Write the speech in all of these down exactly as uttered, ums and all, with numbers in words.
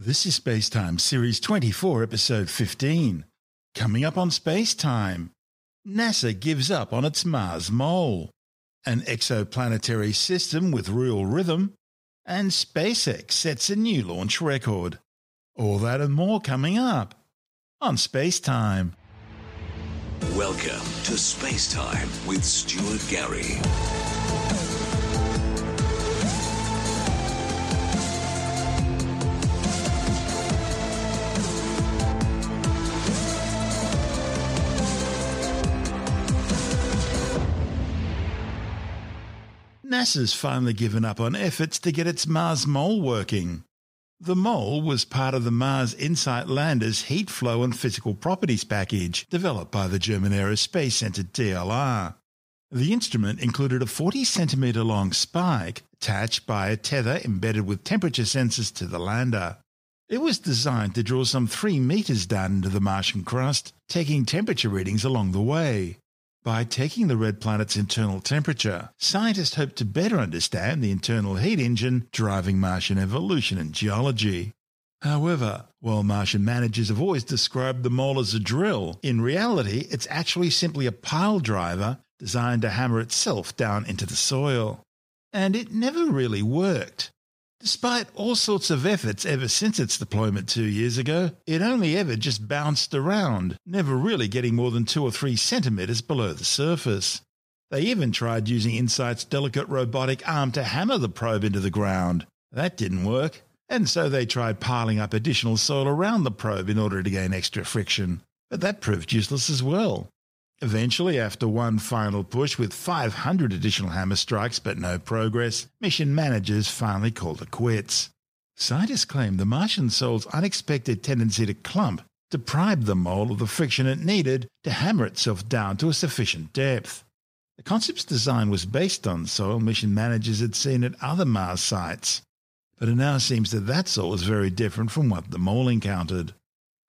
This is Space Time, Series twenty-four, Episode fifteen. Coming up on Space Time, NASA gives up on its Mars mole, an exoplanetary system with real rhythm, and SpaceX sets a new launch record. All that and more coming up on Space Time. Welcome to Space Time with Stuart Gary. NASA's finally given up on efforts to get its Mars mole working. The mole was part of the Mars InSight lander's heat flow and physical properties package developed by the German aerospace centre T L R. The instrument included a forty centimetre long spike attached by a tether embedded with temperature sensors to the lander. It was designed to drill some three metres down into the Martian crust, taking temperature readings along the way. By taking the red planet's internal temperature, scientists hope to better understand the internal heat engine driving Martian evolution and geology. However, while Martian managers have always described the mole as a drill, in reality it's actually simply a pile driver designed to hammer itself down into the soil. And it never really worked. Despite all sorts of efforts ever since its deployment two years ago, it only ever just bounced around, never really getting more than two or three centimetres below the surface. They even tried using InSight's delicate robotic arm to hammer the probe into the ground. That didn't work, and so they tried piling up additional soil around the probe in order to gain extra friction. But that proved useless as well. Eventually, after one final push with five hundred additional hammer strikes but no progress, mission managers finally called it quits. Scientists claim the Martian soil's unexpected tendency to clump deprived the mole of the friction it needed to hammer itself down to a sufficient depth. The concept's design was based on soil mission managers had seen at other Mars sites, but it now seems that that soil is very different from what the mole encountered.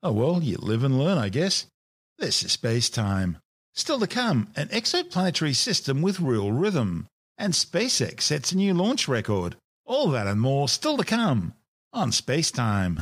Oh well, you live and learn, I guess. This is Space Time. Still to come, an exoplanetary system with real rhythm. And SpaceX sets a new launch record. All that and more still to come on Space Time.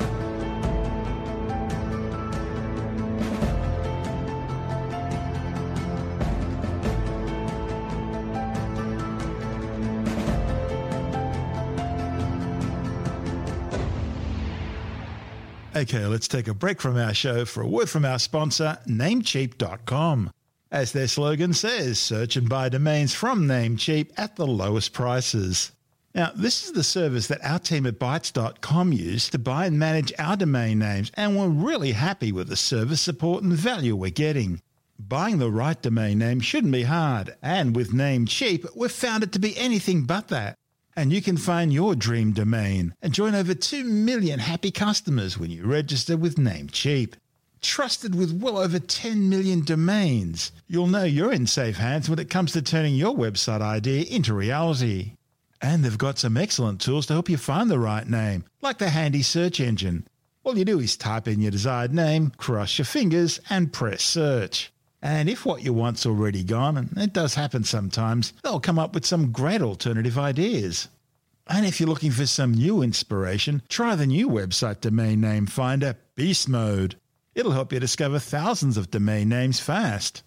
Okay, let's take a break from our show for a word from our sponsor, Namecheap dot com. As their slogan says, search and buy domains from Namecheap at the lowest prices. Now, this is the service that our team at Bytes dot com use to buy and manage our domain names, and we're really happy with the service support and value we're getting. Buying the right domain name shouldn't be hard, and with Namecheap, we've found it to be anything but that. And you can find your dream domain and join over two million happy customers when you register with Namecheap. Trusted with well over ten million domains, you'll know you're in safe hands when it comes to turning your website idea into reality. And they've got some excellent tools to help you find the right name, like the handy search engine. All you do is type in your desired name, cross your fingers, and press search. And if what you want's already gone, and it does happen sometimes, they'll come up with some great alternative ideas. And if you're looking for some new inspiration, try the new website domain name finder, Beast Mode. It'll help you discover thousands of domain names fast.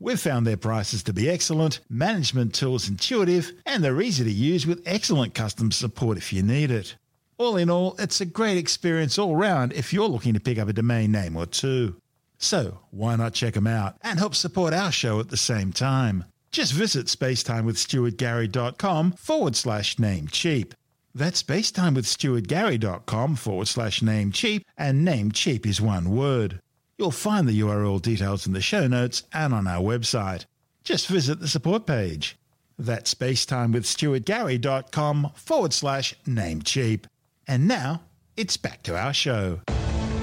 We've found their prices to be excellent, management tools intuitive, and they're easy to use with excellent custom support if you need it. All in all, it's a great experience all round if you're looking to pick up a domain name or two. So why not check them out and help support our show at the same time? Just visit spacetimewithstuartgary.com forward slash namecheap. That's spacetimewithstuartgary.com forward slash namecheap, and namecheap is one word. You'll find the U R L details in the show notes and on our website. Just visit the support page. That's spacetimewithstuartgary.com forward slash namecheap. And now, it's back to our show.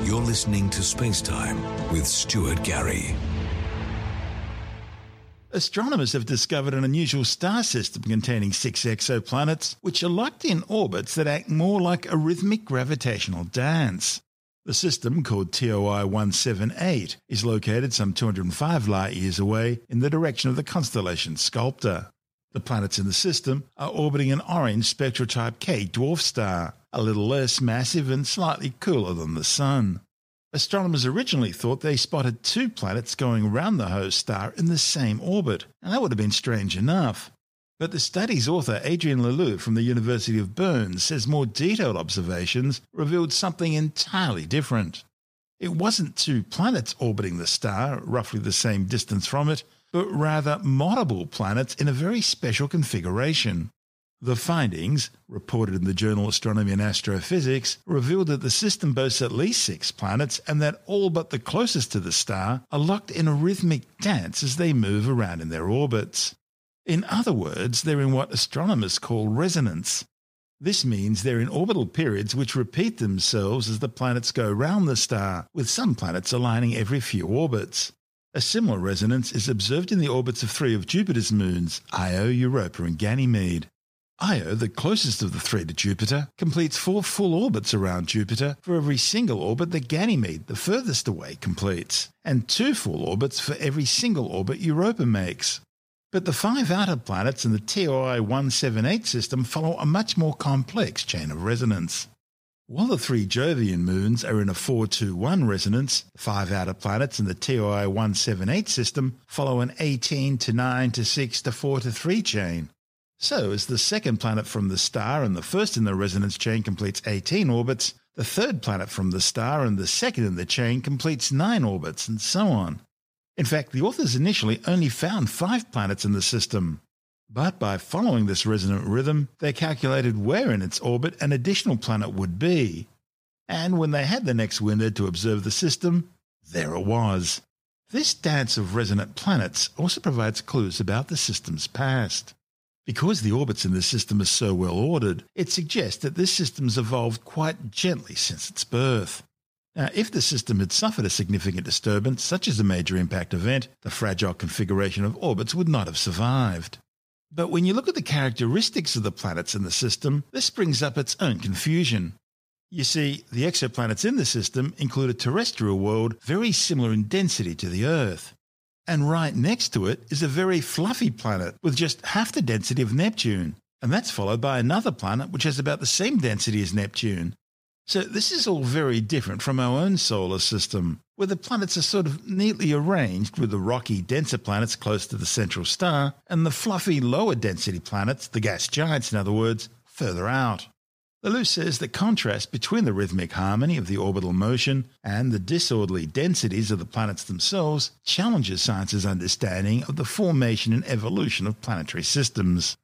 You're listening to Spacetime with Stuart Gary. Astronomers have discovered an unusual star system containing six exoplanets, which are locked in orbits that act more like a rhythmic gravitational dance. The system, called T O I one seventy-eight, is located some two hundred five light-years away in the direction of the constellation Sculptor. The planets in the system are orbiting an orange spectral type K dwarf star, a little less massive and slightly cooler than the Sun. Astronomers originally thought they spotted two planets going round the host star in the same orbit, and that would have been strange enough. But the study's author Adrian Leloup from the University of Bern says more detailed observations revealed something entirely different. It wasn't two planets orbiting the star, roughly the same distance from it, but rather multiple planets in a very special configuration. The findings, reported in the journal Astronomy and Astrophysics, revealed that the system boasts at least six planets and that all but the closest to the star are locked in a rhythmic dance as they move around in their orbits. In other words, they're in what astronomers call resonance. This means they're in orbital periods which repeat themselves as the planets go round the star, with some planets aligning every few orbits. A similar resonance is observed in the orbits of three of Jupiter's moons, Io, Europa and Ganymede. Io, the closest of the three to Jupiter, completes four full orbits around Jupiter for every single orbit that Ganymede, the furthest away, completes, and two full orbits for every single orbit Europa makes. But the five outer planets in the T O I one seventy-eight system follow a much more complex chain of resonance. While the three Jovian moons are in a four two one resonance, the five outer planets in the T O I one seventy-eight system follow an eighteen to nine to six to four to three chain. So, as the second planet from the star and the first in the resonance chain completes eighteen orbits, the third planet from the star and the second in the chain completes nine orbits, and so on. In fact, the authors initially only found five planets in the system. But by following this resonant rhythm, they calculated where in its orbit an additional planet would be. And when they had the next window to observe the system, there it was. This dance of resonant planets also provides clues about the system's past. Because the orbits in this system are so well ordered, it suggests that this system's evolved quite gently since its birth. Now, if the system had suffered a significant disturbance, such as a major impact event, the fragile configuration of orbits would not have survived. But when you look at the characteristics of the planets in the system, this brings up its own confusion. You see, the exoplanets in the system include a terrestrial world very similar in density to the Earth. And right next to it is a very fluffy planet with just half the density of Neptune, and that's followed by another planet which has about the same density as Neptune. So this is all very different from our own solar system, where the planets are sort of neatly arranged with the rocky, denser planets close to the central star and the fluffy, lower-density planets, the gas giants in other words, further out. Leloup says the contrast between the rhythmic harmony of the orbital motion and the disorderly densities of the planets themselves challenges science's understanding of the formation and evolution of planetary systems.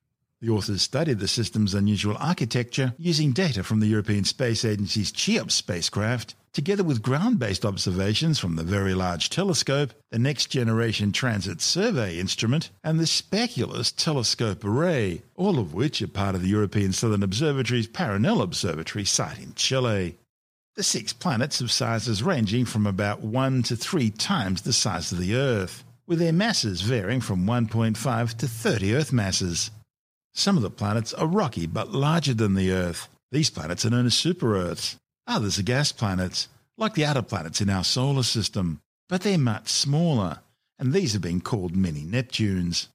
The authors studied the system's unusual architecture using data from the European Space Agency's CHEOPS spacecraft, together with ground-based observations from the Very Large Telescope, the Next Generation Transit Survey Instrument, and the Speculus Telescope Array, all of which are part of the European Southern Observatory's Paranal Observatory site in Chile. The six planets have sizes ranging from about one to three times the size of the Earth, with their masses varying from one point five to thirty Earth masses. Some of the planets are rocky but larger than the Earth. These planets are known as super-Earths. Others are gas planets, like the outer planets in our solar system, but they're much smaller, and these have been called mini-Neptunes.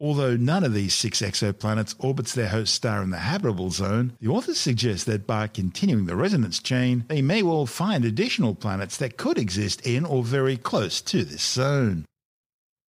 Although none of these six exoplanets orbits their host star in the habitable zone, the authors suggest that by continuing the resonance chain, they may well find additional planets that could exist in or very close to this zone.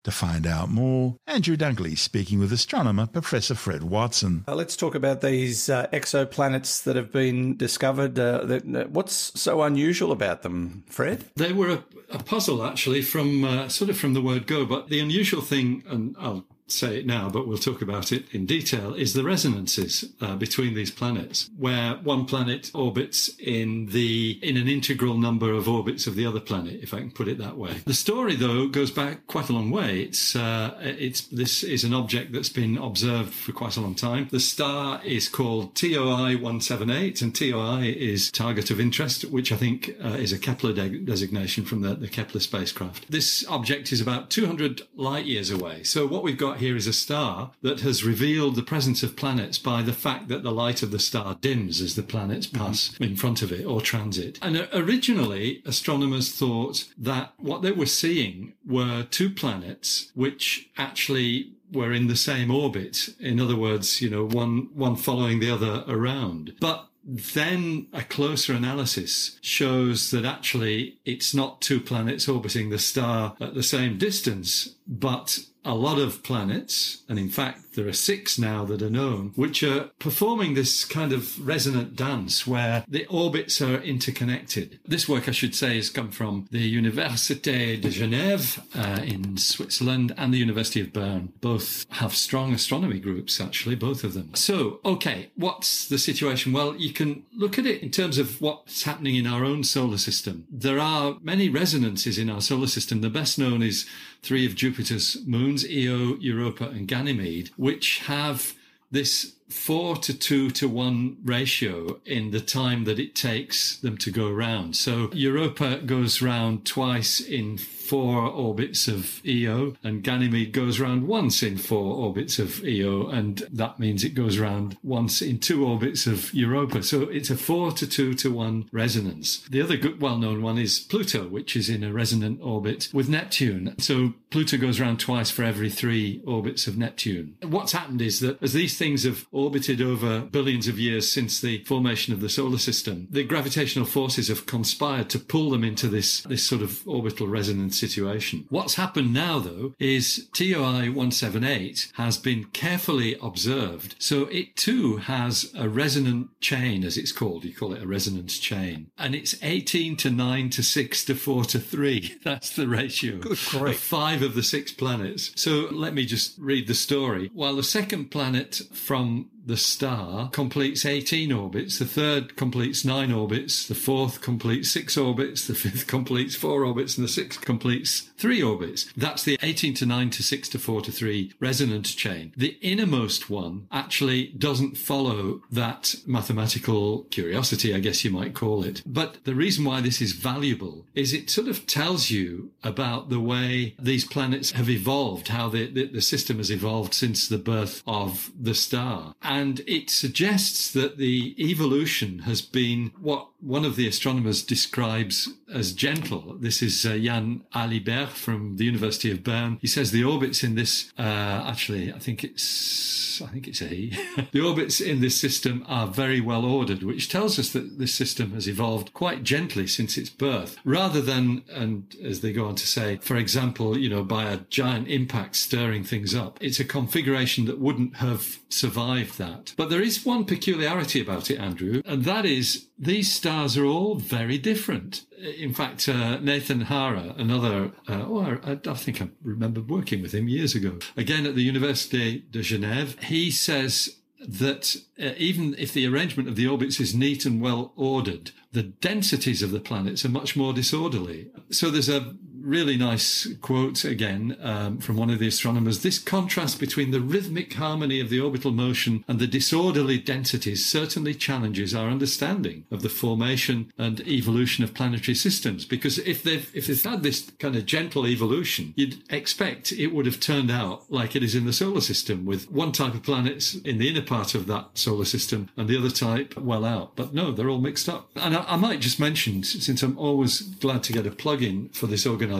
To find out more, Andrew Dunkley speaking with astronomer Professor Fred Watson. Uh, let's talk about these uh, exoplanets that have been discovered. Uh, that, uh, what's so unusual about them, Fred? They were a, a puzzle, actually, from uh, sort of from the word go. But the unusual thing, and I'll say it now, but we'll talk about it in detail, is the resonances uh, between these planets, where one planet orbits in the in an integral number of orbits of the other planet, if I can put it that way. The story, though, goes back quite a long way. It's uh, it's this is an object that's been observed for quite a long time. The star is called T O I one seventy-eight, and T O I is target of interest, which I think uh, is a Kepler de- designation from the, the Kepler spacecraft. This object is about two hundred light years away. So what we've got here is a star that has revealed the presence of planets by the fact that the light of the star dims as the planets pass mm-hmm. in front of it or transit. And originally, astronomers thought that what they were seeing were two planets which actually were in the same orbit. In other words, you know, one one following the other around. But Then a closer analysis shows that actually it's not two planets orbiting the star at the same distance, but a lot of planets, and in fact there are six now that are known, which are performing this kind of resonant dance where the orbits are interconnected. This work, I should say, has come from the Université de Genève uh, in Switzerland and the University of Bern. Both have strong astronomy groups, actually, both of them. So, okay, what's the situation? Well, you can look at it in terms of what's happening in our own solar system. There are many resonances in our solar system. The best known is three of Jupiter's moons, Io, Europa and Ganymede, which have this four to two to one ratio in the time that it takes them to go round. So Europa goes round twice in four orbits of Io, and Ganymede goes round once in four orbits of Io, and that means it goes round once in two orbits of Europa. So it's a four to two to one resonance. The other good well-known one is Pluto, which is in a resonant orbit with Neptune. So Pluto goes round twice for every three orbits of Neptune. What's happened is that as these things have orbited over billions of years since the formation of the solar system, the gravitational forces have conspired to pull them into this, this sort of orbital resonance situation. What's happened now, though, is T O I one seventy-eight has been carefully observed. So it, too, has a resonant chain, as it's called. You call it a resonance chain. And it's eighteen to nine to six to four to three. That's the ratio Good, of five of the six planets. So let me just read the story. While the second planet from the star completes eighteen orbits, the third completes nine orbits, the fourth completes six orbits, the fifth completes four orbits, and the sixth completes three orbits. That's the eighteen to nine to six to four to three resonance chain. The innermost one actually doesn't follow that mathematical curiosity, I guess you might call it. But the reason why this is valuable is it sort of tells you about the way these planets have evolved, how the, the, the system has evolved since the birth of the star. And it suggests that the evolution has been what one of the astronomers describes as gentle. This is uh, Jan Alibert from the University of Bern. He says the orbits in this, uh, actually, I think it's, I think it's a he. The orbits in this system are very well ordered, which tells us that this system has evolved quite gently since its birth, rather than, and as they go on to say, for example, you know, by a giant impact stirring things up. It's a configuration that wouldn't have survived that. But there is one peculiarity about it, Andrew, and that is these stars are all very different. In fact, uh, Nathan Hara, another, uh, oh, I, I think I remember working with him years ago, again at the Université de Genève, he says that uh, even if the arrangement of the orbits is neat and well ordered, the densities of the planets are much more disorderly. So there's a really nice quote again um, from one of the astronomers. This contrast between the rhythmic harmony of the orbital motion and the disorderly densities certainly challenges our understanding of the formation and evolution of planetary systems, because if they've if they've had this kind of gentle evolution, you'd expect it would have turned out like it is in the solar system, with one type of planets in the inner part of that solar system and the other type well out. But no, they're all mixed up. And I, I might just mention, since I'm always glad to get a plug-in for this organisation,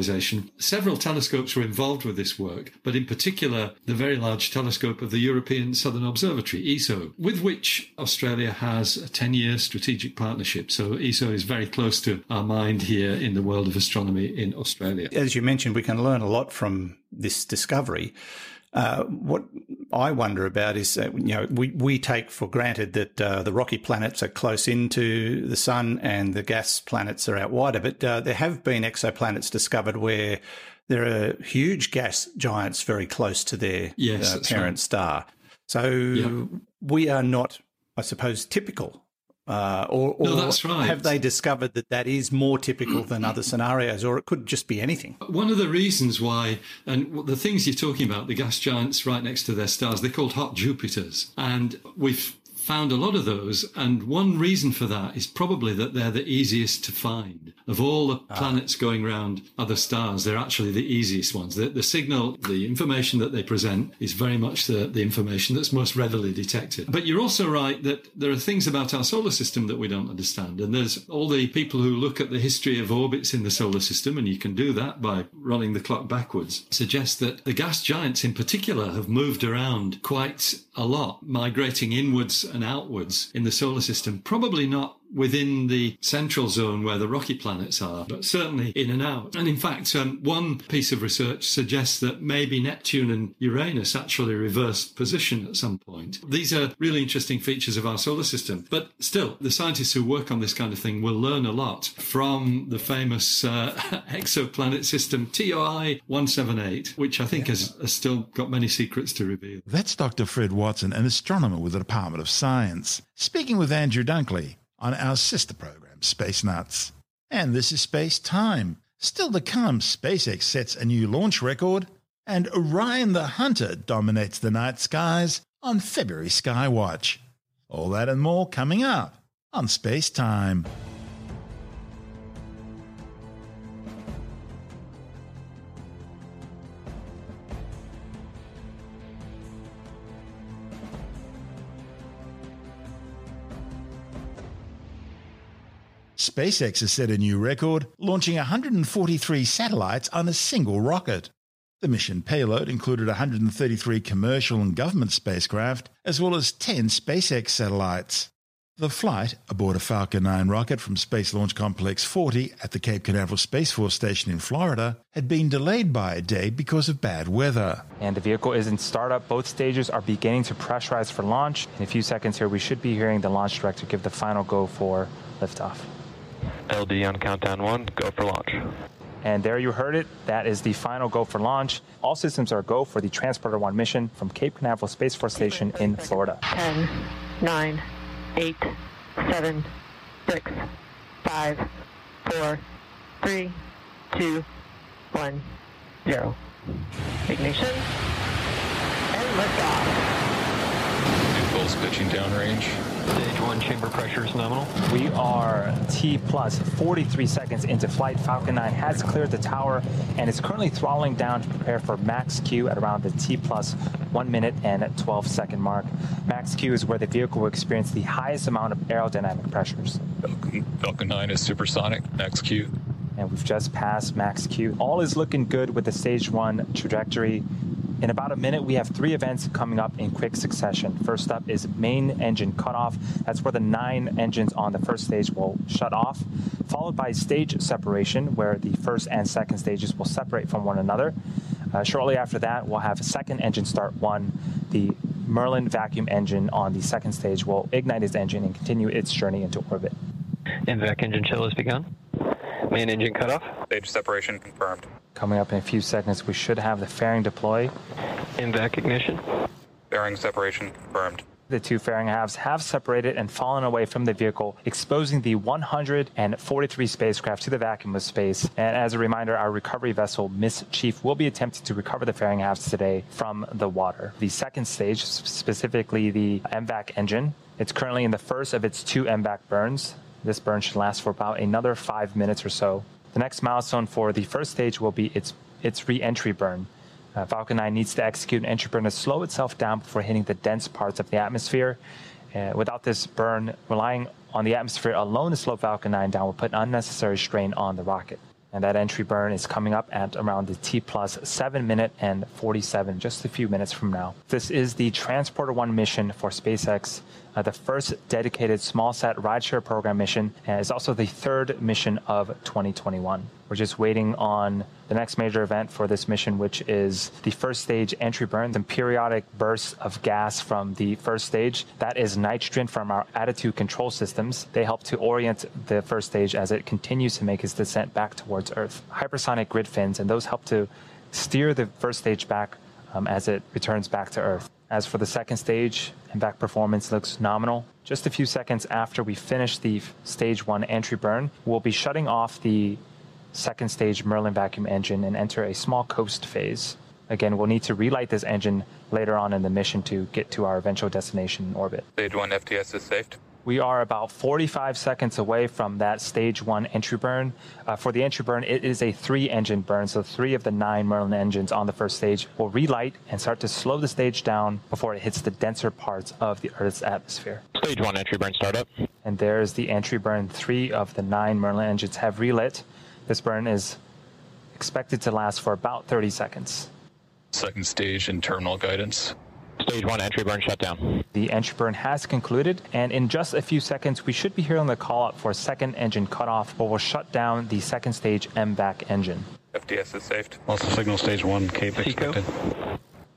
several telescopes were involved with this work, but in particular the Very Large Telescope of the European Southern Observatory, E S O, with which Australia has a ten-year strategic partnership. So E S O is very close to our mind here in the world of astronomy in Australia. As you mentioned, we can learn a lot from this discovery. Uh, what I wonder about is, uh, you know, we, we take for granted that uh, the rocky planets are close into the sun and the gas planets are out wider, but uh, there have been exoplanets discovered where there are huge gas giants very close to their yes, uh, parent right. star. So yeah. we are not, I suppose, typical. Uh, or or no, that's right. Have they discovered that that is more typical than other scenarios, or it could just be anything? One of the reasons why, and the things you're talking about, the gas giants right next to their stars, they're called hot Jupiters. And we've found a lot of those, and one reason for that is probably that they're the easiest to find. Of all the planets going around other stars, they're actually the easiest ones. The, the signal, the information that they present is very much the, the information that's most readily detected. But you're also right that there are things about our solar system that we don't understand. And there's all the people who look at the history of orbits in the solar system, and you can do that by running the clock backwards, suggest that the gas giants in particular have moved around quite a lot, migrating inwards and outwards in the solar system, probably not within the central zone where the rocky planets are, but certainly in and out. And in fact, um, one piece of research suggests that maybe Neptune and Uranus actually reversed position at some point. These are really interesting features of our solar system. But still, the scientists who work on this kind of thing will learn a lot from the famous uh, exoplanet system T O I one seventy-eight, which I think yeah. has, has still got many secrets to reveal. That's Doctor Fred Watson, an astronomer with the Department of Science, speaking with Andrew Dunkley on our sister program, Space Nuts. And this is Space Time. Still to come, SpaceX sets a new launch record, and Orion the Hunter dominates the night skies on February Skywatch. All that and more coming up on Space Time. SpaceX has set a new record, launching one hundred forty-three satellites on a single rocket. The mission payload included one hundred thirty-three commercial and government spacecraft, as well as ten SpaceX satellites. The flight, aboard a Falcon nine rocket from Space Launch Complex forty at the Cape Canaveral Space Force Station in Florida, had been delayed by a day because of bad weather. And the vehicle is in startup. Both stages are beginning to pressurize for launch. In a few seconds here, we should be hearing the launch director give the final go for liftoff. L D on countdown one, go for launch. And there you heard it. That is the final go for launch. All systems are go for the Transporter one mission from Cape Canaveral Space Force Station in Florida. ten, nine, eight, seven, six, five, four, three, two, one, zero. Ignition. And liftoff. Impulse pitching downrange. Stage one chamber pressure is nominal. We are T plus forty-three seconds into flight. Falcon nine has cleared the tower and is currently throttling down to prepare for max Q at around the T plus one minute and twelve second mark. Max Q is where the vehicle will experience the highest amount of aerodynamic pressures. Falcon nine is supersonic. Max Q. And we've just passed max Q. All is looking good with the stage one trajectory. In about a minute, we have three events coming up in quick succession. First up is main engine cutoff. That's where the nine engines on the first stage will shut off, followed by stage separation, where the first and second stages will separate from one another. Uh, shortly after that, we'll have second engine start one. The Merlin vacuum engine on the second stage will ignite its engine and continue its journey into orbit. M VAC engine chill has begun. Main engine cutoff. Stage separation confirmed. Coming up in a few seconds, we should have the fairing deploy. M VAC ignition. Fairing separation confirmed. The two fairing halves have separated and fallen away from the vehicle, exposing the one hundred forty-three spacecraft to the vacuum of space. And as a reminder, our recovery vessel, Miss Chief, will be attempting to recover the fairing halves today from the water. The second stage, specifically the M VAC engine, it's currently in the first of its two M VAC burns. This burn should last for about another five minutes or so. The next milestone for the first stage will be its its re-entry burn. Uh, Falcon nine needs to execute an entry burn to slow itself down before hitting the dense parts of the atmosphere. Uh, without this burn, relying on the atmosphere alone to slow Falcon nine down will put an unnecessary strain on the rocket. And that entry burn is coming up at around the T plus seven minute and forty-seven, just a few minutes from now. This is the Transporter one mission for SpaceX, uh, the first dedicated smallsat rideshare program mission, and is also the third mission of twenty twenty-one. We're just waiting on the next major event for this mission, which is the first stage entry burn, the periodic bursts of gas from the first stage. That is nitrogen from our attitude control systems. They help to orient the first stage as it continues to make its descent back towards Earth. Hypersonic grid fins, and those help to steer the first stage back um, as it returns back to Earth. As for the second stage, M VAC performance looks nominal. Just a few seconds after we finish the stage one entry burn, we'll be shutting off the second stage Merlin vacuum engine and enter a small coast phase. Again, we'll need to relight this engine later on in the mission to get to our eventual destination in orbit. Stage one F T S is saved. We are about forty-five seconds away from that stage one entry burn. Uh, for the entry burn, it is a three engine burn. So three of the nine Merlin engines on the first stage will relight and start to slow the stage down before it hits the denser parts of the Earth's atmosphere. Stage one entry burn startup. And there's the entry burn. Three of the nine Merlin engines have relit. This burn is expected to last for about thirty seconds. Second stage in terminal guidance. Stage one entry burn shutdown. The entry burn has concluded, and in just a few seconds, we should be hearing the call up for second engine cutoff, but we'll shut down the second stage M VAC engine. F D S is saved. Also signal stage one, Cape expected.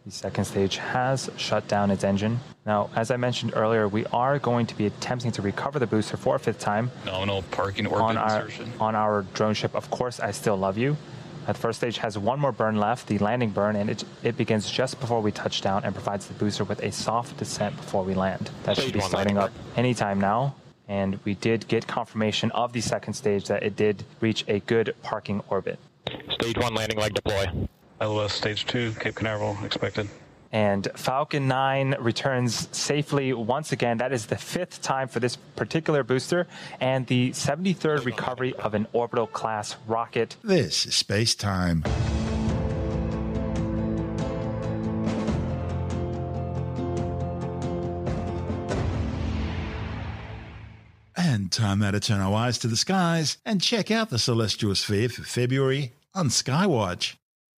The second stage has shut down its engine. Now, as I mentioned earlier, we are going to be attempting to recover the booster for a fifth time. Nominal parking orbit on our, insertion. On our drone ship, of course, I still love you. The first stage has one more burn left, the landing burn, and it, it begins just before we touch down and provides the booster with a soft descent before we land. That should be starting up anytime now. And we did get confirmation of the second stage that it did reach a good parking orbit. Stage one landing leg deploy. L O S stage two, Cape Canaveral expected. And Falcon nine returns safely once again. That is the fifth time for this particular booster and the seventy-third recovery of an orbital class rocket. This is Space Time. And time now to turn our eyes to the skies and check out the celestial sphere for February on Skywatch.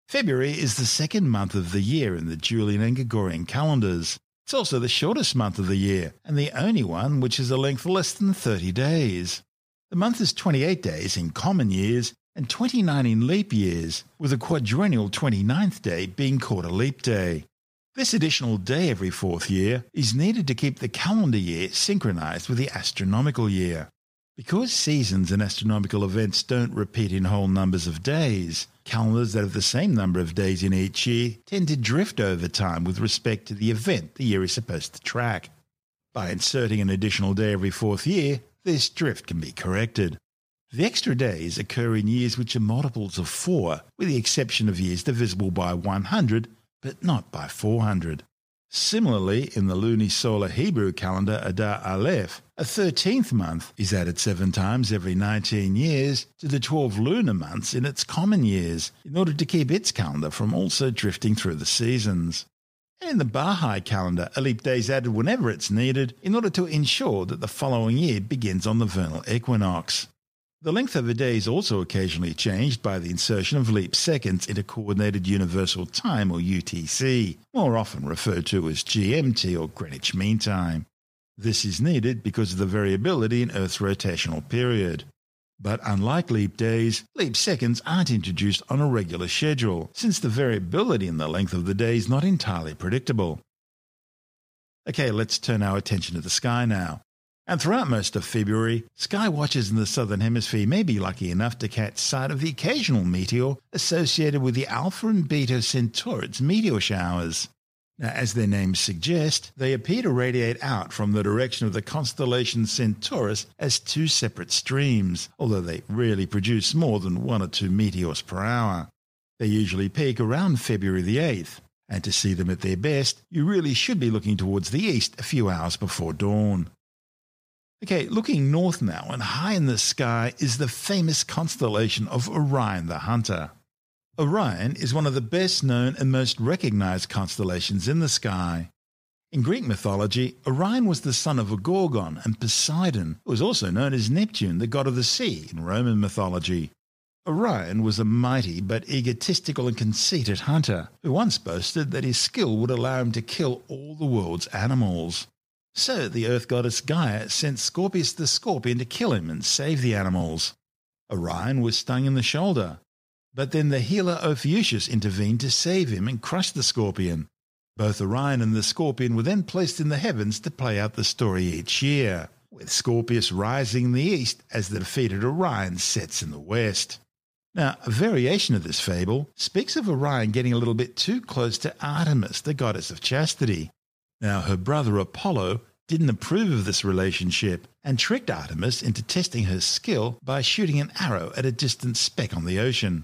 February is the second month of the year in the Julian and Gregorian calendars. It's also the shortest month of the year, and the only one which is a length less than thirty days. The month is twenty-eight days in common years and twenty-nine in leap years, with a quadrennial twenty-ninth day being called a leap day. This additional day every fourth year is needed to keep the calendar year synchronized with the astronomical year. Because seasons and astronomical events don't repeat in whole numbers of days, calendars that have the same number of days in each year tend to drift over time with respect to the event the year is supposed to track. By inserting an additional day every fourth year, this drift can be corrected. The extra days occur in years which are multiples of four, with the exception of years divisible by one hundred, but not by four hundred. Similarly, in the lunisolar Hebrew calendar Adar Aleph, a thirteenth month is added seven times every nineteen years to the twelve lunar months in its common years in order to keep its calendar from also drifting through the seasons. And in the Baha'i calendar, a leap day is added whenever it's needed in order to ensure that the following year begins on the vernal equinox. The length of a day is also occasionally changed by the insertion of leap seconds into Coordinated Universal Time, or U T C, more often referred to as G M T or Greenwich Mean Time. This is needed because of the variability in Earth's rotational period. But unlike leap days, leap seconds aren't introduced on a regular schedule, since the variability in the length of the day is not entirely predictable. Okay, let's turn our attention to the sky now. And throughout most of February, sky watchers in the Southern Hemisphere may be lucky enough to catch sight of the occasional meteor associated with the Alpha and Beta Centaurid's meteor showers. Now, as their names suggest, they appear to radiate out from the direction of the constellation Centaurus as two separate streams, although they rarely produce more than one or two meteors per hour. They usually peak around February the eighth, and to see them at their best, you really should be looking towards the east a few hours before dawn. Okay, looking north now, and high in the sky is the famous constellation of Orion the Hunter. Orion is one of the best known and most recognized constellations in the sky. In Greek mythology, Orion was the son of a Gorgon and Poseidon, who was also known as Neptune, the god of the sea, in Roman mythology. Orion was a mighty but egotistical and conceited hunter, who once boasted that his skill would allow him to kill all the world's animals. So the earth goddess Gaia sent Scorpius the scorpion to kill him and save the animals. Orion was stung in the shoulder, but then the healer Ophiuchus intervened to save him and crush the scorpion. Both Orion and the scorpion were then placed in the heavens to play out the story each year, with Scorpius rising in the east as the defeated Orion sets in the west. Now, a variation of this fable speaks of Orion getting a little bit too close to Artemis, the goddess of chastity. Now, her brother Apollo didn't approve of this relationship and tricked Artemis into testing her skill by shooting an arrow at a distant speck on the ocean.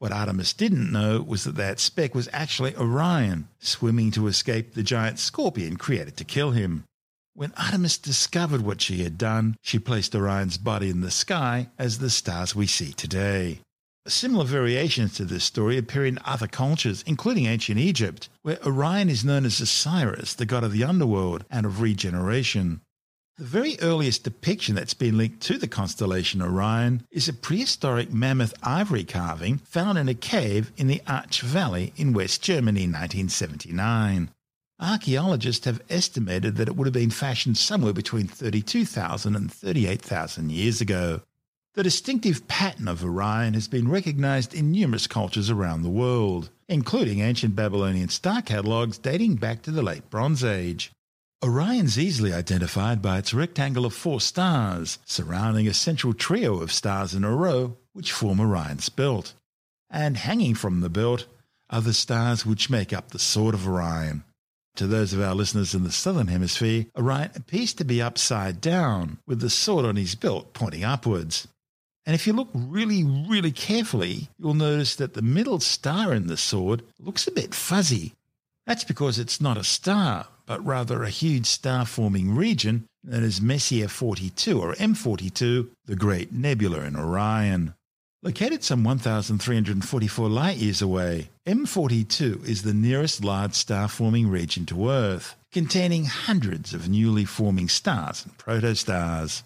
What Artemis didn't know was that that speck was actually Orion, swimming to escape the giant scorpion created to kill him. When Artemis discovered what she had done, she placed Orion's body in the sky as the stars we see today. Similar variations to this story appear in other cultures, including ancient Egypt, where Orion is known as Osiris, the god of the underworld and of regeneration. The very earliest depiction that's been linked to the constellation Orion is a prehistoric mammoth ivory carving found in a cave in the Arch Valley in West Germany in nineteen seventy-nine. Archaeologists have estimated that it would have been fashioned somewhere between thirty-two thousand and thirty-eight thousand years ago. The distinctive pattern of Orion has been recognized in numerous cultures around the world, including ancient Babylonian star catalogues dating back to the Late Bronze Age. Orion's easily identified by its rectangle of four stars, surrounding a central trio of stars in a row which form Orion's belt. And hanging from the belt are the stars which make up the Sword of Orion. To those of our listeners in the Southern Hemisphere, Orion appears to be upside down, with the sword on his belt pointing upwards. And if you look really, really carefully, you'll notice that the middle star in the sword looks a bit fuzzy. That's because it's not a star, but rather a huge star-forming region known as Messier forty-two or M forty-two, the Great Nebula in Orion. Located some one thousand three hundred forty-four light-years away, M forty-two is the nearest large star-forming region to Earth, containing hundreds of newly forming stars and protostars.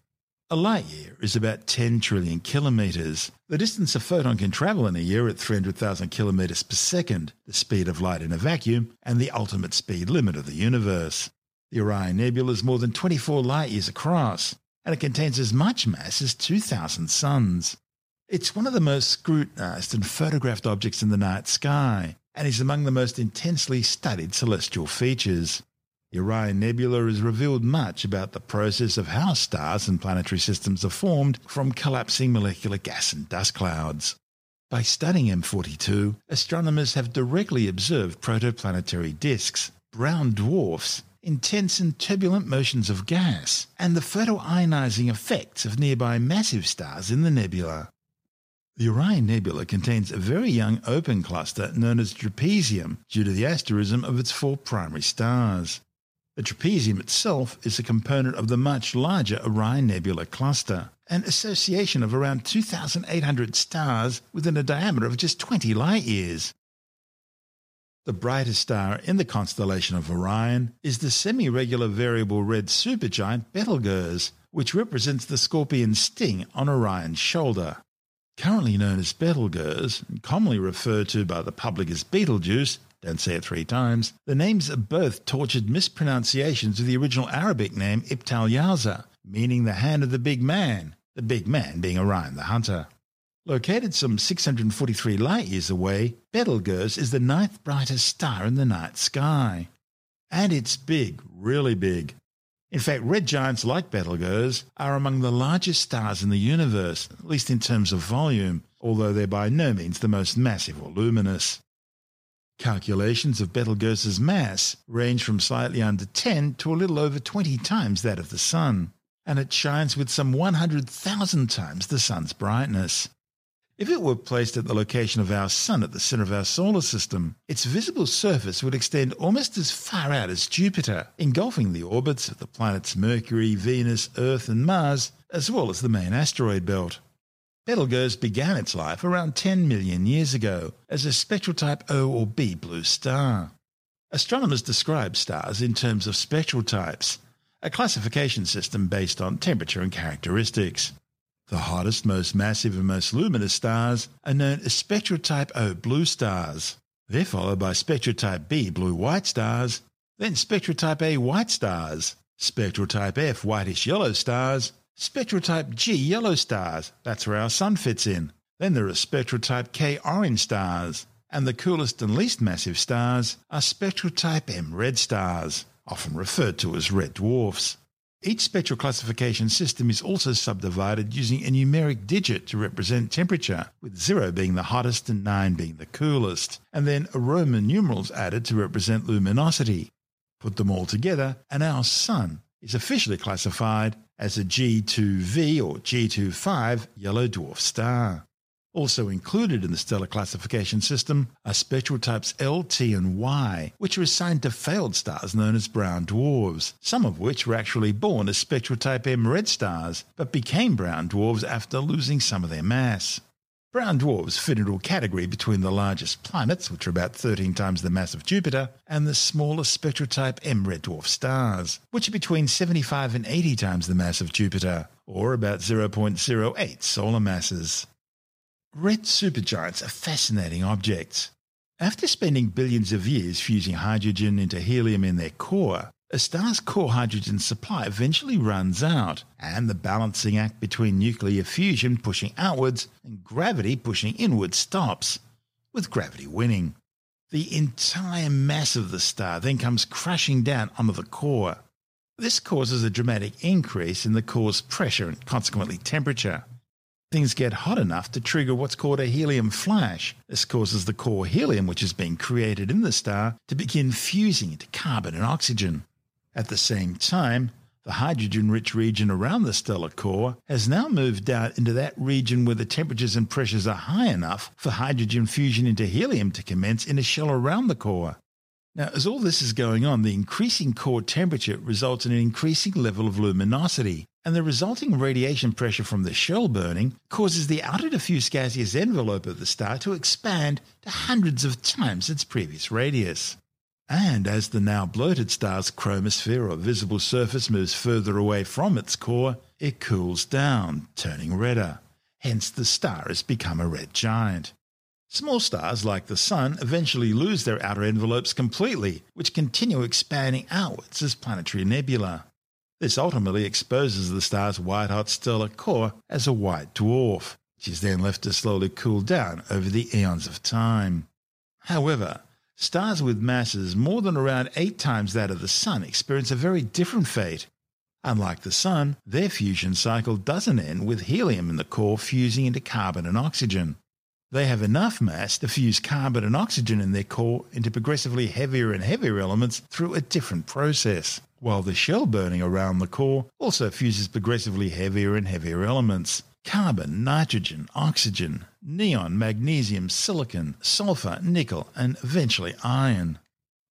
A light-year is about ten trillion kilometres, the distance a photon can travel in a year at three hundred thousand kilometres per second, the speed of light in a vacuum, and the ultimate speed limit of the universe. The Orion Nebula is more than twenty-four light-years across, and it contains as much mass as two thousand suns. It's one of the most scrutinised and photographed objects in the night sky, and is among the most intensely studied celestial features. The Orion Nebula has revealed much about the process of how stars and planetary systems are formed from collapsing molecular gas and dust clouds. By studying M forty-two, astronomers have directly observed protoplanetary disks, brown dwarfs, intense and turbulent motions of gas, and the photoionizing effects of nearby massive stars in the nebula. The Orion Nebula contains a very young open cluster known as Trapezium due to the asterism of its four primary stars. The trapezium itself is a component of the much larger Orion Nebula cluster, an association of around two thousand eight hundred stars within a diameter of just twenty light-years. The brightest star in the constellation of Orion is the semi-regular variable red supergiant Betelgeuse, which represents the scorpion's sting on Orion's shoulder. Currently known as Betelgeuse, and commonly referred to by the public as Betelgeuse, don't say it three times, the names are both tortured mispronunciations of the original Arabic name Ibtal-Yauza, meaning the hand of the big man, the big man being Orion the hunter. Located some six hundred forty-three light-years away, Betelgeuse is the ninth brightest star in the night sky. And it's big, really big. In fact, red giants like Betelgeuse are among the largest stars in the universe, at least in terms of volume, although they're by no means the most massive or luminous. Calculations of Betelgeuse's mass range from slightly under ten to a little over twenty times that of the Sun, and it shines with some one hundred thousand times the Sun's brightness. If it were placed at the location of our Sun at the centre of our solar system, its visible surface would extend almost as far out as Jupiter, engulfing the orbits of the planets Mercury, Venus, Earth and Mars, as well as the main asteroid belt. Betelgeuse began its life around ten million years ago as a spectral type O or B blue star. Astronomers describe stars in terms of spectral types, a classification system based on temperature and characteristics. The hottest, most massive and most luminous stars are known as spectral type O blue stars. They're followed by spectral type B blue-white stars, then spectral type A white stars, spectral type F whitish-yellow stars, spectral type G yellow stars, that's where our Sun fits in. Then there are spectral type K orange stars, and the coolest and least massive stars are spectral type M red stars, often referred to as red dwarfs. Each spectral classification system is also subdivided using a numeric digit to represent temperature, with zero being the hottest and nine being the coolest, and then Roman numerals added to represent luminosity. Put them all together, and our Sun is officially classified as a G two V or G two five yellow dwarf star. Also included in the stellar classification system are spectral types L, T and Y, which are assigned to failed stars known as brown dwarfs, some of which were actually born as spectral type M red stars, but became brown dwarfs after losing some of their mass. Brown dwarfs fit into a category between the largest planets, which are about thirteen times the mass of Jupiter, and the smallest spectral type M red dwarf stars, which are between seventy-five and eighty times the mass of Jupiter, or about zero point zero eight solar masses. Red supergiants are fascinating objects. After spending billions of years fusing hydrogen into helium in their core, a star's core hydrogen supply eventually runs out, and the balancing act between nuclear fusion pushing outwards and gravity pushing inwards stops, with gravity winning. The entire mass of the star then comes crashing down onto the core. This causes a dramatic increase in the core's pressure and consequently temperature. Things get hot enough to trigger what's called a helium flash. This causes the core helium, which has been created in the star, to begin fusing into carbon and oxygen. At the same time, the hydrogen-rich region around the stellar core has now moved down into that region where the temperatures and pressures are high enough for hydrogen fusion into helium to commence in a shell around the core. Now, as all this is going on, the increasing core temperature results in an increasing level of luminosity, and the resulting radiation pressure from the shell burning causes the outer diffuse gaseous envelope of the star to expand to hundreds of times its previous radius. And as the now bloated star's chromosphere or visible surface moves further away from its core, it cools down, turning redder. Hence, the star has become a red giant. Small stars, like the Sun, eventually lose their outer envelopes completely, which continue expanding outwards as planetary nebula. This ultimately exposes the star's white-hot stellar core as a white dwarf, which is then left to slowly cool down over the eons of time. However, stars with masses more than around eight times that of the Sun experience a very different fate. Unlike the Sun, their fusion cycle doesn't end with helium in the core fusing into carbon and oxygen. They have enough mass to fuse carbon and oxygen in their core into progressively heavier and heavier elements through a different process, while the shell burning around the core also fuses progressively heavier and heavier elements: carbon, nitrogen, oxygen, neon, magnesium, silicon, sulfur, nickel, and eventually iron.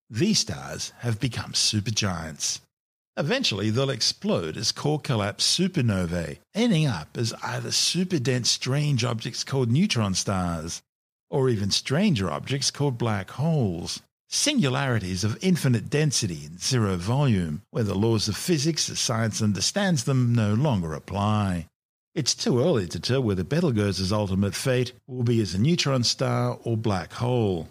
These stars have become supergiants. Eventually, they'll explode as core collapse supernovae, ending up as either super-dense strange objects called neutron stars, or even stranger objects called black holes, singularities of infinite density and zero volume, where the laws of physics as science understands them no longer apply. It's too early to tell whether Betelgeuse's ultimate fate will be as a neutron star or black hole.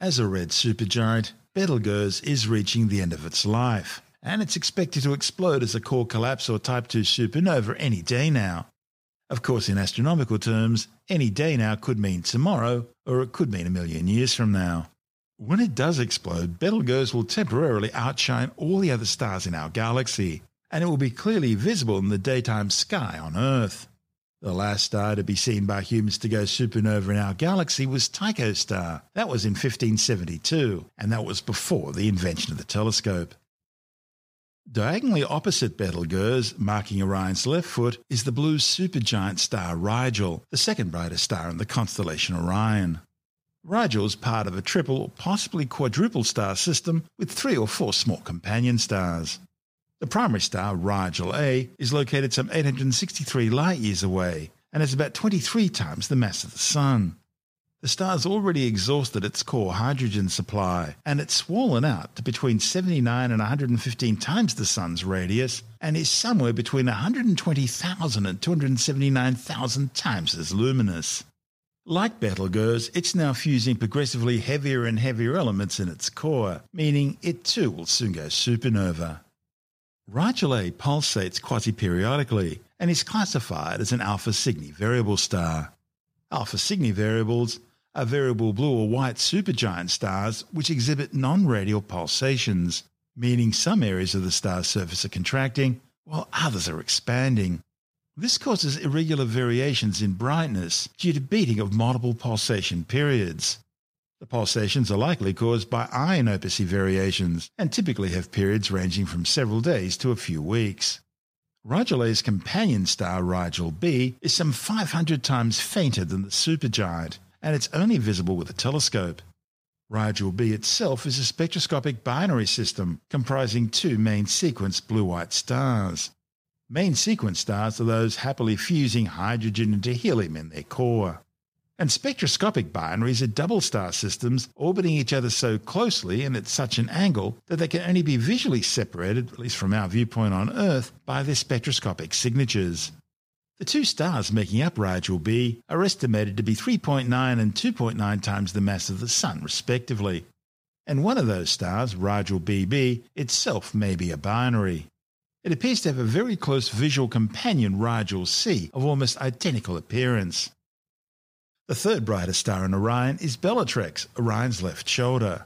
As a red supergiant, Betelgeuse is reaching the end of its life, and it's expected to explode as a core collapse or type two supernova any day now. Of course, in astronomical terms, any day now could mean tomorrow, or it could mean a million years from now. When it does explode, Betelgeuse will temporarily outshine all the other stars in our galaxy, and it will be clearly visible in the daytime sky on Earth. The last star to be seen by humans to go supernova in our galaxy was Tycho's star. That was in fifteen seventy-two, and that was before the invention of the telescope. Diagonally opposite Betelgeuse, marking Orion's left foot, is the blue supergiant star Rigel, the second brightest star in the constellation Orion. Rigel is part of a triple or possibly quadruple star system with three or four small companion stars. The primary star, Rigel A, is located some eight hundred sixty-three light-years away and is about twenty-three times the mass of the Sun. The star's already exhausted its core hydrogen supply, and it's swollen out to between seventy-nine and one hundred fifteen times the Sun's radius, and is somewhere between one hundred twenty thousand and two hundred seventy-nine thousand times as luminous. Like Betelgeuse, it's now fusing progressively heavier and heavier elements in its core, meaning it too will soon go supernova. Rigel A pulsates quasi-periodically and is classified as an Alpha Cygni variable star. Alpha Cygni variables are variable blue or white supergiant stars which exhibit non-radial pulsations, meaning some areas of the star's surface are contracting while others are expanding. This causes irregular variations in brightness due to beating of multiple pulsation periods. The pulsations are likely caused by iron opacity variations and typically have periods ranging from several days to a few weeks. Rigel's companion star Rigel b is some five hundred times fainter than the supergiant, and it's only visible with a telescope. Rigel b itself is a spectroscopic binary system comprising two main-sequence blue-white stars. Main-sequence stars are those happily fusing hydrogen into helium in their core. And spectroscopic binaries are double-star systems orbiting each other so closely and at such an angle that they can only be visually separated, at least from our viewpoint on Earth, by their spectroscopic signatures. The two stars making up Rigel b are estimated to be three point nine and two point nine times the mass of the Sun, respectively. And one of those stars, Rigel bb, itself may be a binary. It appears to have a very close visual companion, Rigel c, of almost identical appearance. The third brightest star in Orion is Bellatrix, Orion's left shoulder.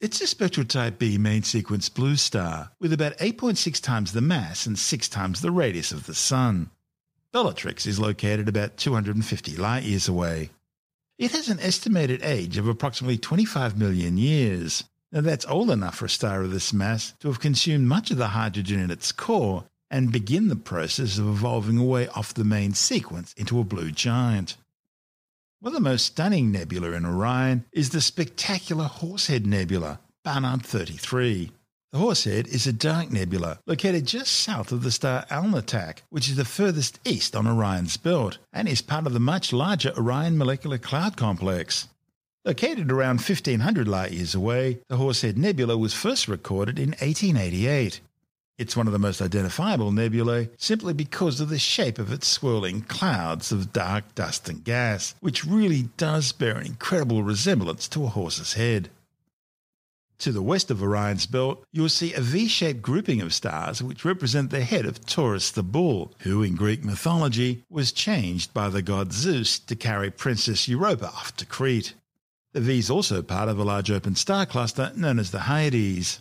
It's a spectral type b main-sequence blue star, with about eight point six times the mass and six times the radius of the Sun. Bellatrix is located about two hundred fifty light-years away. It has an estimated age of approximately twenty-five million years. Now that's old enough for a star of this mass to have consumed much of the hydrogen in its core and begin the process of evolving away off the main sequence into a blue giant. One of the most stunning nebula in Orion is the spectacular Horsehead Nebula, Barnard thirty-three. The Horsehead is a dark nebula located just south of the star Alnitak, which is the furthest east on Orion's belt, and is part of the much larger Orion Molecular Cloud Complex. Located around fifteen hundred light-years away, the Horsehead Nebula was first recorded in eighteen eighty-eight. It's one of the most identifiable nebulae simply because of the shape of its swirling clouds of dark dust and gas, which really does bear an incredible resemblance to a horse's head. To the west of Orion's belt, you'll see a V-shaped grouping of stars which represent the head of Taurus the bull, who in Greek mythology was changed by the god Zeus to carry Princess Europa off to Crete. The V is also part of a large open star cluster known as the Hyades.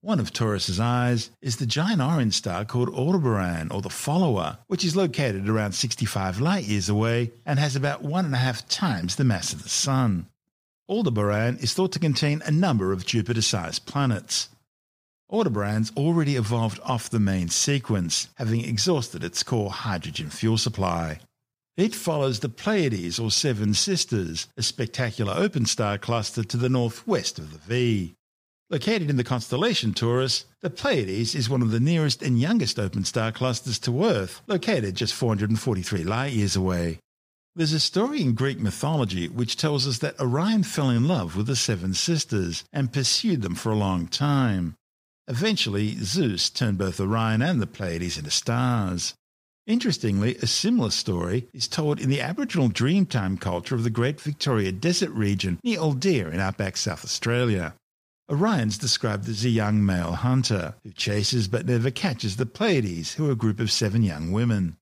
One of Taurus's eyes is the giant orange star called Aldebaran, or the Follower, which is located around sixty-five light-years away and has about one and a half times the mass of the Sun. Aldebaran is thought to contain a number of Jupiter-sized planets. Aldebaran's already evolved off the main sequence, having exhausted its core hydrogen fuel supply. It follows the Pleiades, or Seven Sisters, a spectacular open star cluster to the northwest of the V. Located in the constellation Taurus, the Pleiades is one of the nearest and youngest open star clusters to Earth, located just four hundred forty-three light-years away. There's a story in Greek mythology which tells us that Orion fell in love with the Seven Sisters and pursued them for a long time. Eventually, Zeus turned both Orion and the Pleiades into stars. Interestingly, a similar story is told in the Aboriginal Dreamtime culture of the Great Victoria Desert region near Aldebaran in outback South Australia. Orion's described as a young male hunter who chases but never catches the Pleiades, who are a group of seven young women.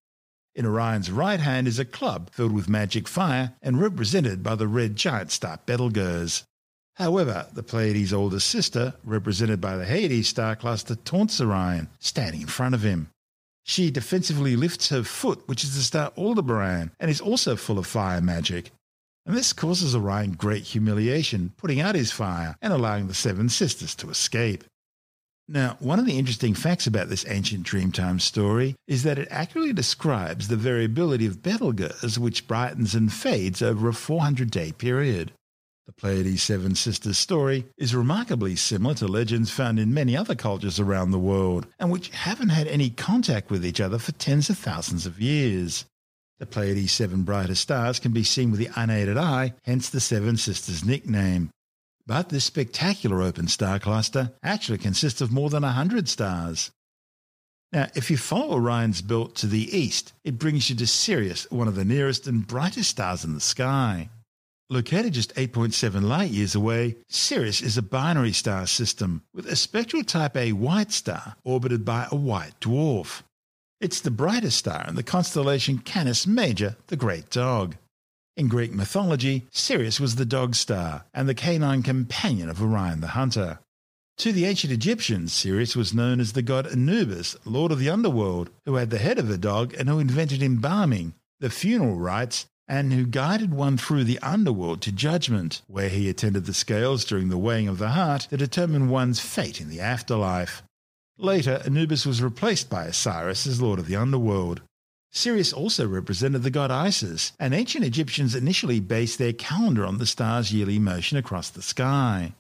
In Orion's right hand is a club filled with magic fire and represented by the red giant star Betelgeuse. However, the Pleiades' older sister, represented by the Hyades star cluster, taunts Orion, standing in front of him. She defensively lifts her foot, which is the star Aldebaran, and is also full of fire magic. And this causes Orion great humiliation, putting out his fire and allowing the Seven Sisters to escape. Now, one of the interesting facts about this ancient Dreamtime story is that it accurately describes the variability of Betelgeuse, which brightens and fades over a four hundred day period. The Pleiades' Seven Sisters story is remarkably similar to legends found in many other cultures around the world, and which haven't had any contact with each other for tens of thousands of years. The Pleiades' seven brightest stars can be seen with the unaided eye, hence the Seven Sisters nickname. But this spectacular open star cluster actually consists of more than one hundred stars. Now, if you follow Orion's belt to the east, it brings you to Sirius, one of the nearest and brightest stars in the sky. Located just eight point seven light-years away, Sirius is a binary star system with a spectral type A white star orbited by a white dwarf. It's the brightest star in the constellation Canis Major, the Great Dog. In Greek mythology, Sirius was the dog star and the canine companion of Orion the Hunter. To the ancient Egyptians, Sirius was known as the god Anubis, lord of the underworld, who had the head of a dog and who invented embalming, the funeral rites, and who guided one through the underworld to judgment, where he attended the scales during the weighing of the heart to determine one's fate in the afterlife. Later, Anubis was replaced by Osiris as lord of the underworld. Sirius also represented the god Isis, and ancient Egyptians initially based their calendar on the star's yearly motion across the sky.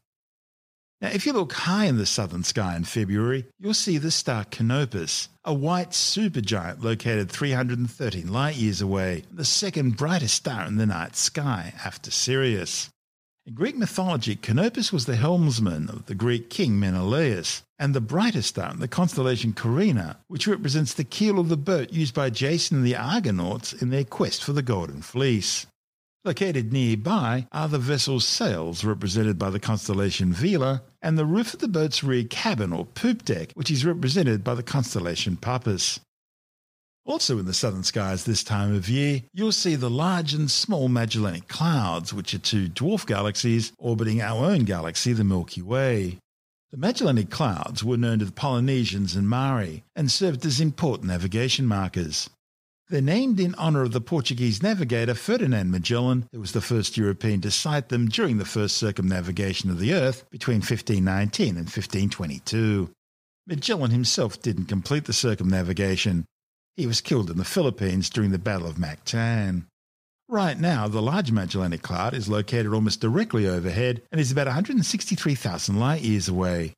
Now, if you look high in the southern sky in February, you'll see the star Canopus, a white supergiant located three hundred thirteen light-years away, the second brightest star in the night sky after Sirius. In Greek mythology, Canopus was the helmsman of the Greek king Menelaus, and the brightest star in the constellation Carina, which represents the keel of the boat used by Jason and the Argonauts in their quest for the Golden Fleece. Located nearby are the vessel's sails, represented by the constellation Vela, and the roof of the boat's rear cabin or poop deck, which is represented by the constellation Puppis. Also in the southern skies this time of year, you'll see the large and small Magellanic Clouds, which are two dwarf galaxies orbiting our own galaxy, the Milky Way. The Magellanic Clouds were known to the Polynesians and Maori, and served as important navigation markers. They're named in honour of the Portuguese navigator Ferdinand Magellan, who was the first European to sight them during the first circumnavigation of the Earth between fifteen nineteen and fifteen twenty-two. Magellan himself didn't complete the circumnavigation. He was killed in the Philippines during the Battle of Mactan. Right now, the Large Magellanic Cloud is located almost directly overhead and is about one hundred sixty-three thousand light-years away.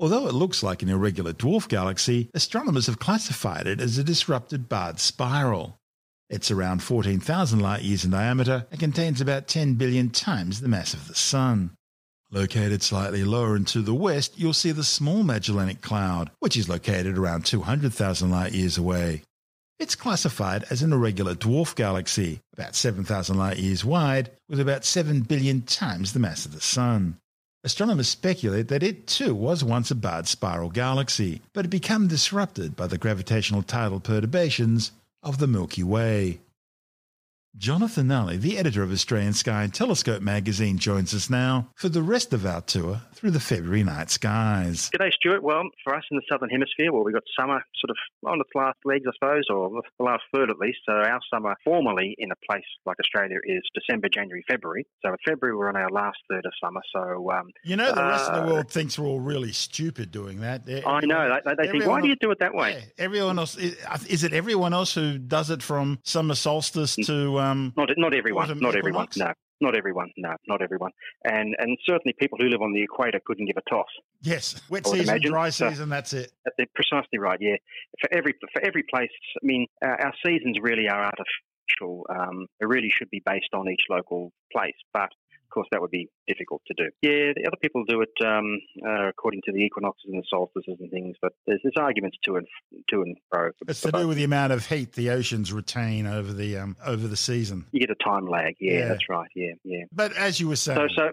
Although it looks like an irregular dwarf galaxy, astronomers have classified it as a disrupted barred spiral. It's around fourteen thousand light-years in diameter and contains about ten billion times the mass of the Sun. Located slightly lower and to the west, you'll see the Small Magellanic Cloud, which is located around two hundred thousand light-years away. It's classified as an irregular dwarf galaxy, about seven thousand light-years wide, with about seven billion times the mass of the Sun. Astronomers speculate that it too was once a barred spiral galaxy, but had become disrupted by the gravitational tidal perturbations of the Milky Way. Jonathan Nally, the editor of Australian Sky and Telescope magazine, joins us now for the rest of our tour through the February night skies. G'day, Stuart. Well, for us in the southern hemisphere, well, we've got summer sort of on its last legs, I suppose, or the last third at least. So our summer formally in a place like Australia is December, January, February. So in February, we're on our last third of summer. So um, You know, the rest uh, of the world thinks we're all really stupid doing that. Everyone, I know. They, they think, why do you do it that way? Yeah, everyone else, is, is it everyone else who does it from summer solstice to... Um, Um, not not everyone, not everyone, no, not everyone, no, not everyone, and and certainly people who live on the equator couldn't give a toss. Yes, wet season, dry season, that's it. That's precisely right. Yeah, for every for every place. I mean, uh, our seasons really are artificial. Um, they really should be based on each local place, but of course, that would be difficult to do. Yeah, the other people do it um, uh, according to the equinoxes and the solstices and things, but there's, there's arguments to and to and fro. It's to do with the amount of heat the oceans retain over the um, over the season. You get a time lag. Yeah, yeah, that's right. Yeah, yeah. But as you were saying, so, so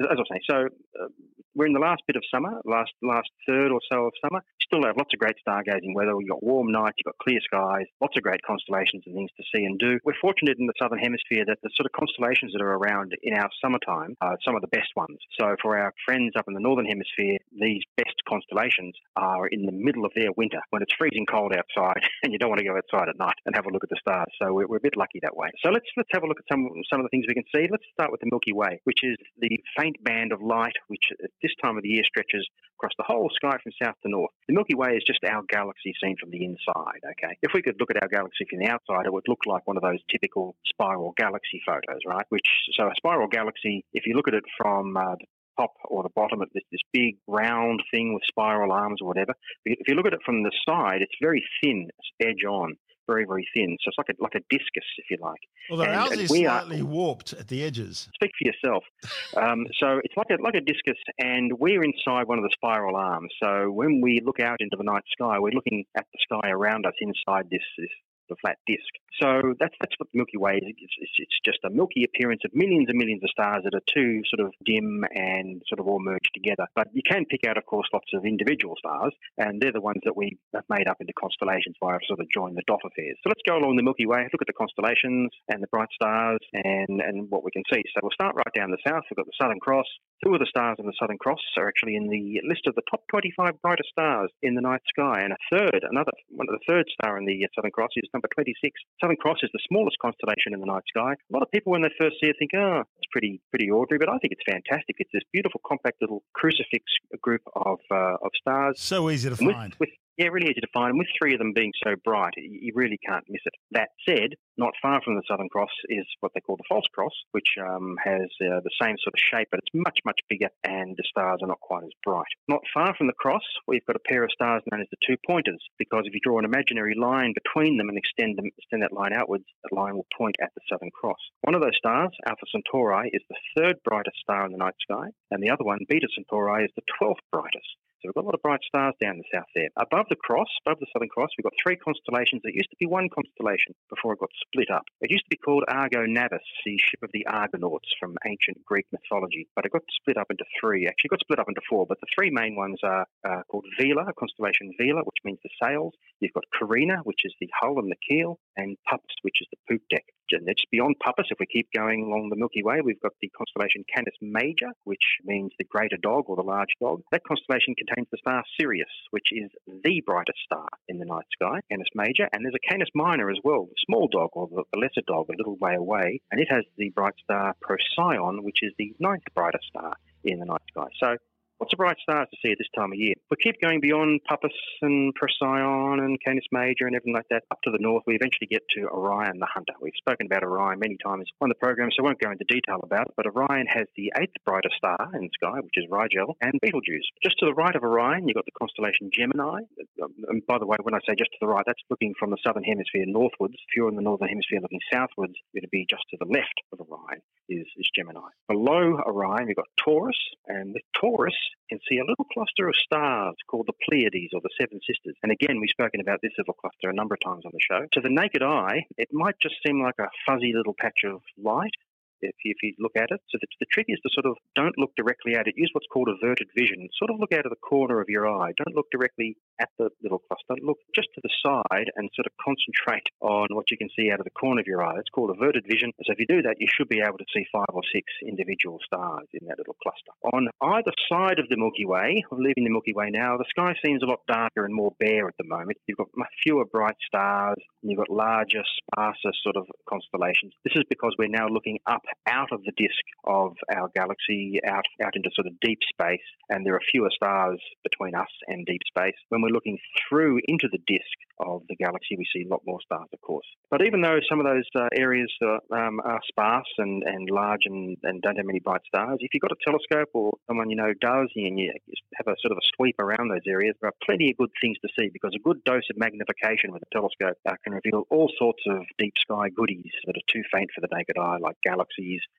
as I was saying, so uh, we're in the last bit of summer, last last third or so of summer. Still have lots of great stargazing weather. You've got warm nights, you've got clear skies, lots of great constellations and things to see and do. We're fortunate in the southern hemisphere that the sort of constellations that are around in our summertime are some of the best ones. So for our friends up in the northern hemisphere, these best constellations are in the middle of their winter when it's freezing cold outside and you don't want to go outside at night and have a look at the stars. So we're, we're a bit lucky that way. So let's let's have a look at some some of the things we can see. Let's start with the Milky Way, which is the faint band of light which at this time of the year stretches across the whole sky from south to north. The Milky Way is just our galaxy seen from the inside, okay? If we could look at our galaxy from the outside, it would look like one of those typical spiral galaxy photos, right? Which, so a spiral galaxy, if you look at it from uh, the top or the bottom, it's this big round thing with spiral arms or whatever. If you look at it from the side, it's very thin, it's edge on, very, very thin. So it's like a, like a discus, if you like. Although and, ours and is slightly are, warped at the edges. Speak for yourself. um, so it's like a, like a discus, and we're inside one of the spiral arms. So when we look out into the night sky, we're looking at the sky around us inside this, this the flat disc. So that's that's what the Milky Way is. It's, it's, it's just a milky appearance of millions and millions of stars that are too sort of dim and sort of all merged together. But you can pick out, of course, lots of individual stars, and they're the ones that we have made up into constellations via sort of join the dot affairs. So let's go along the Milky Way, look at the constellations and the bright stars and, and what we can see. So we'll start right down the south. We've got the Southern Cross. Two of the stars in the Southern Cross are actually in the list of the top twenty-five brightest stars in the night sky, and a third, another one of the third star in the Southern Cross is number twenty-six. Southern Cross is the smallest constellation in the night sky. A lot of people, when they first see it, think, oh, it's pretty pretty ordinary, but I think it's fantastic. It's this beautiful, compact little crucifix group of uh, of stars. So easy to with, find. With, yeah, really easy to find. And with three of them being so bright, you really can't miss it. That said, not far from the Southern Cross is what they call the False Cross, which um, has uh, the same sort of shape, but it's much, much bigger, and the stars are not quite as bright. Not far from the Cross, we've got a pair of stars known as the Two Pointers, because if you draw an imaginary line between them and extend them, extend that line outwards, that line will point at the Southern Cross. One of those stars, Alpha Centauri, is the third brightest star in the night sky, and the other one, Beta Centauri, is the twelfth brightest. So we've got a lot of bright stars down the south there. Above the Cross, above the Southern Cross, we've got three constellations that used to be one constellation before it got split up. It used to be called Argo Navis, the ship of the Argonauts from ancient Greek mythology, but it got split up into three. Actually, it got split up into four, but the three main ones are uh, called Vela, constellation Vela, which means the sails. You've got Carina, which is the hull and the keel, and Puppis, which is the poop deck. And it's beyond Puppis. If we keep going along the Milky Way, we've got the constellation Canis Major, which means the greater dog or the large dog. That constellation contains the star Sirius, which is the brightest star in the night sky, Canis Major. And there's a Canis Minor as well, the small dog or the lesser dog, a little way away. And it has the bright star Procyon, which is the ninth brightest star in the night sky. So lots of bright stars to see at this time of year. We keep going beyond Puppis and Procyon and Canis Major and everything like that. Up to the north, we eventually get to Orion the Hunter. We've spoken about Orion many times on the program, so I won't go into detail about it, but Orion has the eighth brightest star in the sky, which is Rigel, and Betelgeuse. Just to the right of Orion, you've got the constellation Gemini. And by the way, when I say just to the right, that's looking from the southern hemisphere northwards. If you're in the northern hemisphere looking southwards, it'll be just to the left of Orion is, is Gemini. Below Orion, you've got Taurus, and with Taurus, can see a little cluster of stars called the Pleiades or the Seven Sisters. And again, we've spoken about this little cluster a number of times on the show. To the naked eye, it might just seem like a fuzzy little patch of light if you, if you look at it. So the, the trick is to sort of don't look directly at it. Use what's called averted vision. Sort of look out of the corner of your eye. Don't look directly at the little cluster. Look just to the side and sort of concentrate on what you can see out of the corner of your eye. It's called averted vision. So if you do that, you should be able to see five or six individual stars in that little cluster. On either side of the Milky Way, I'm leaving the Milky Way now, the sky seems a lot darker and more bare at the moment. You've got fewer bright stars and you've got larger, sparser sort of constellations. This is because we're now looking up out of the disk of our galaxy, out, out into sort of deep space, and there are fewer stars between us and deep space. When we're looking through into the disk of the galaxy, we see a lot more stars, of course. But even though some of those uh, areas uh, um, are sparse and, and large and, and don't have many bright stars, if you've got a telescope or someone you know does, and you have a sort of a sweep around those areas, there are plenty of good things to see, because a good dose of magnification with a telescope uh, can reveal all sorts of deep sky goodies that are too faint for the naked eye, like galaxies.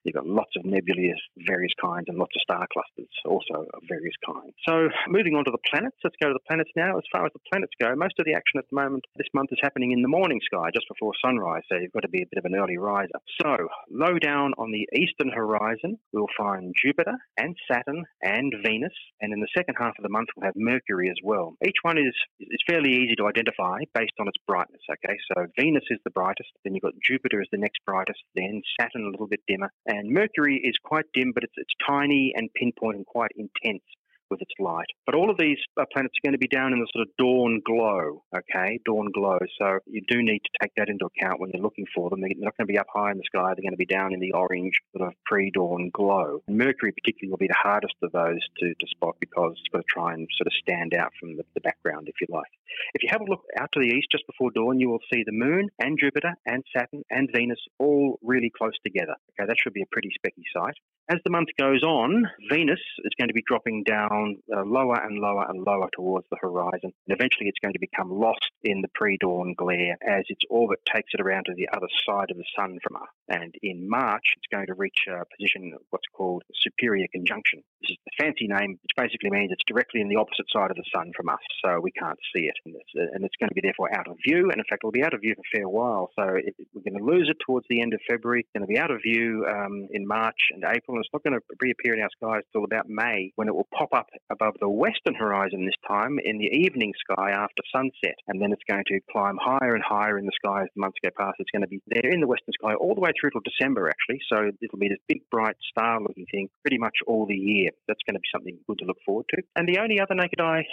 You've got lots of nebulae of various kinds and lots of star clusters also of various kinds. So moving on to the planets, let's go to the planets now. As far as the planets go, most of the action at the moment this month is happening in the morning sky, just before sunrise, so you've got to be a bit of an early riser. So low down on the eastern horizon, we'll find Jupiter and Saturn and Venus, and in the second half of the month we'll have Mercury as well. Each one is, is fairly easy to identify based on its brightness, okay? So Venus is the brightest, then you've got Jupiter as the next brightest, then Saturn a little bit dimmer, and Mercury is quite dim, but it's, it's tiny and pinpoint and quite intense with its light. But all of these planets are going to be down in the sort of dawn glow, okay, dawn glow. So you do need to take that into account when you're looking for them. They're not going to be up high in the sky. They're going to be down in the orange sort of pre-dawn glow. And Mercury particularly will be the hardest of those to, to spot, because it's got to try and sort of stand out from the, the background, if you like. If you have a look out to the east just before dawn, you will see the Moon and Jupiter and Saturn and Venus all really close together. Okay, that should be a pretty specky sight. As the month goes on, Venus is going to be dropping down uh, lower and lower and lower towards the horizon, and eventually it's going to become lost in the pre-dawn glare as its orbit takes it around to the other side of the sun from Earth. And in March, it's going to reach a position of what's called superior conjunction. This is the fancy name, which basically means it's directly in the opposite side of the sun from us, so we can't see it. And it's, and it's going to be therefore out of view, and in fact, it'll be out of view for a fair while. So it, we're going to lose it towards the end of February. It's going to be out of view um, in March and April. And it's not going to reappear in our skies till about May, when it will pop up above the western horizon this time in the evening sky after sunset. And then it's going to climb higher and higher in the sky as the months go past. It's going to be there in the western sky all the way through till December, actually. So it'll be this big, bright, star-looking thing pretty much all the year. That's going to be something good to look forward to. And the only other naked eye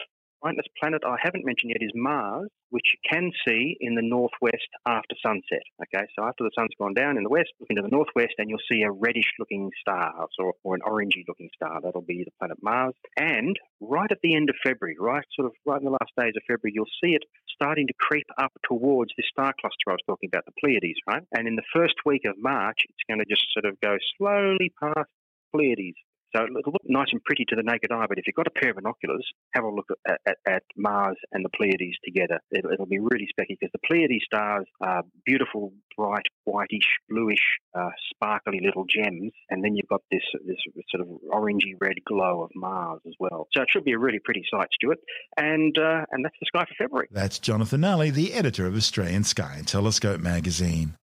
brightest planet I haven't mentioned yet is Mars, which you can see in the northwest after sunset. Okay, so after the sun's gone down in the west, look into the northwest and you'll see a reddish-looking star or, or an orangey-looking star. That'll be the planet Mars. And right at the end of February, right sort of right in the last days of February, you'll see it starting to creep up towards this star cluster I was talking about, the Pleiades, right? And in the first week of March, it's going to just sort of go slowly past Pleiades. So it'll look nice and pretty to the naked eye, but if you've got a pair of binoculars, have a look at, at, at Mars and the Pleiades together. It'll, it'll be really specky because the Pleiades stars are beautiful, bright, whitish, bluish, uh, sparkly little gems, and then you've got this this sort of orangey-red glow of Mars as well. So it should be a really pretty sight, Stuart. And, uh, and that's the sky for February. That's Jonathan Alley, the editor of Australian Sky and Telescope magazine.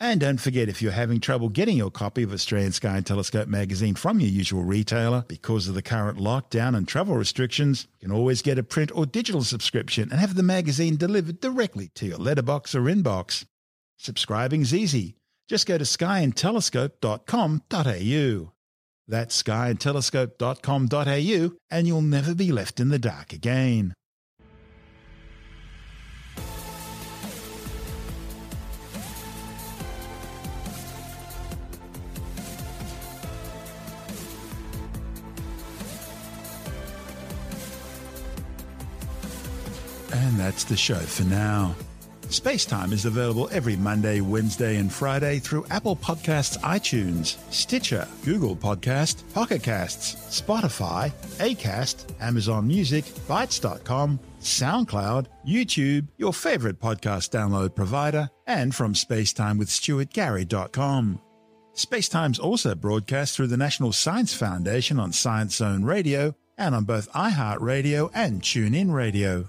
And don't forget, if you're having trouble getting your copy of Australian Sky and Telescope magazine from your usual retailer because of the current lockdown and travel restrictions, you can always get a print or digital subscription and have the magazine delivered directly to your letterbox or inbox. Subscribing's easy. Just go to sky and telescope dot com dot a u. That's sky and telescope dot com dot a u, and you'll never be left in the dark again. And that's the show for now. Spacetime is available every Monday, Wednesday and Friday through Apple Podcasts, iTunes, Stitcher, Google Podcasts, Pocket Casts, Spotify, Acast, Amazon Music, Bytes dot com, SoundCloud, YouTube, your favourite podcast download provider, and from space time with stuart gary dot com. Spacetime's also broadcast through the National Science Foundation on Science Zone Radio and on both iHeartRadio and TuneIn Radio.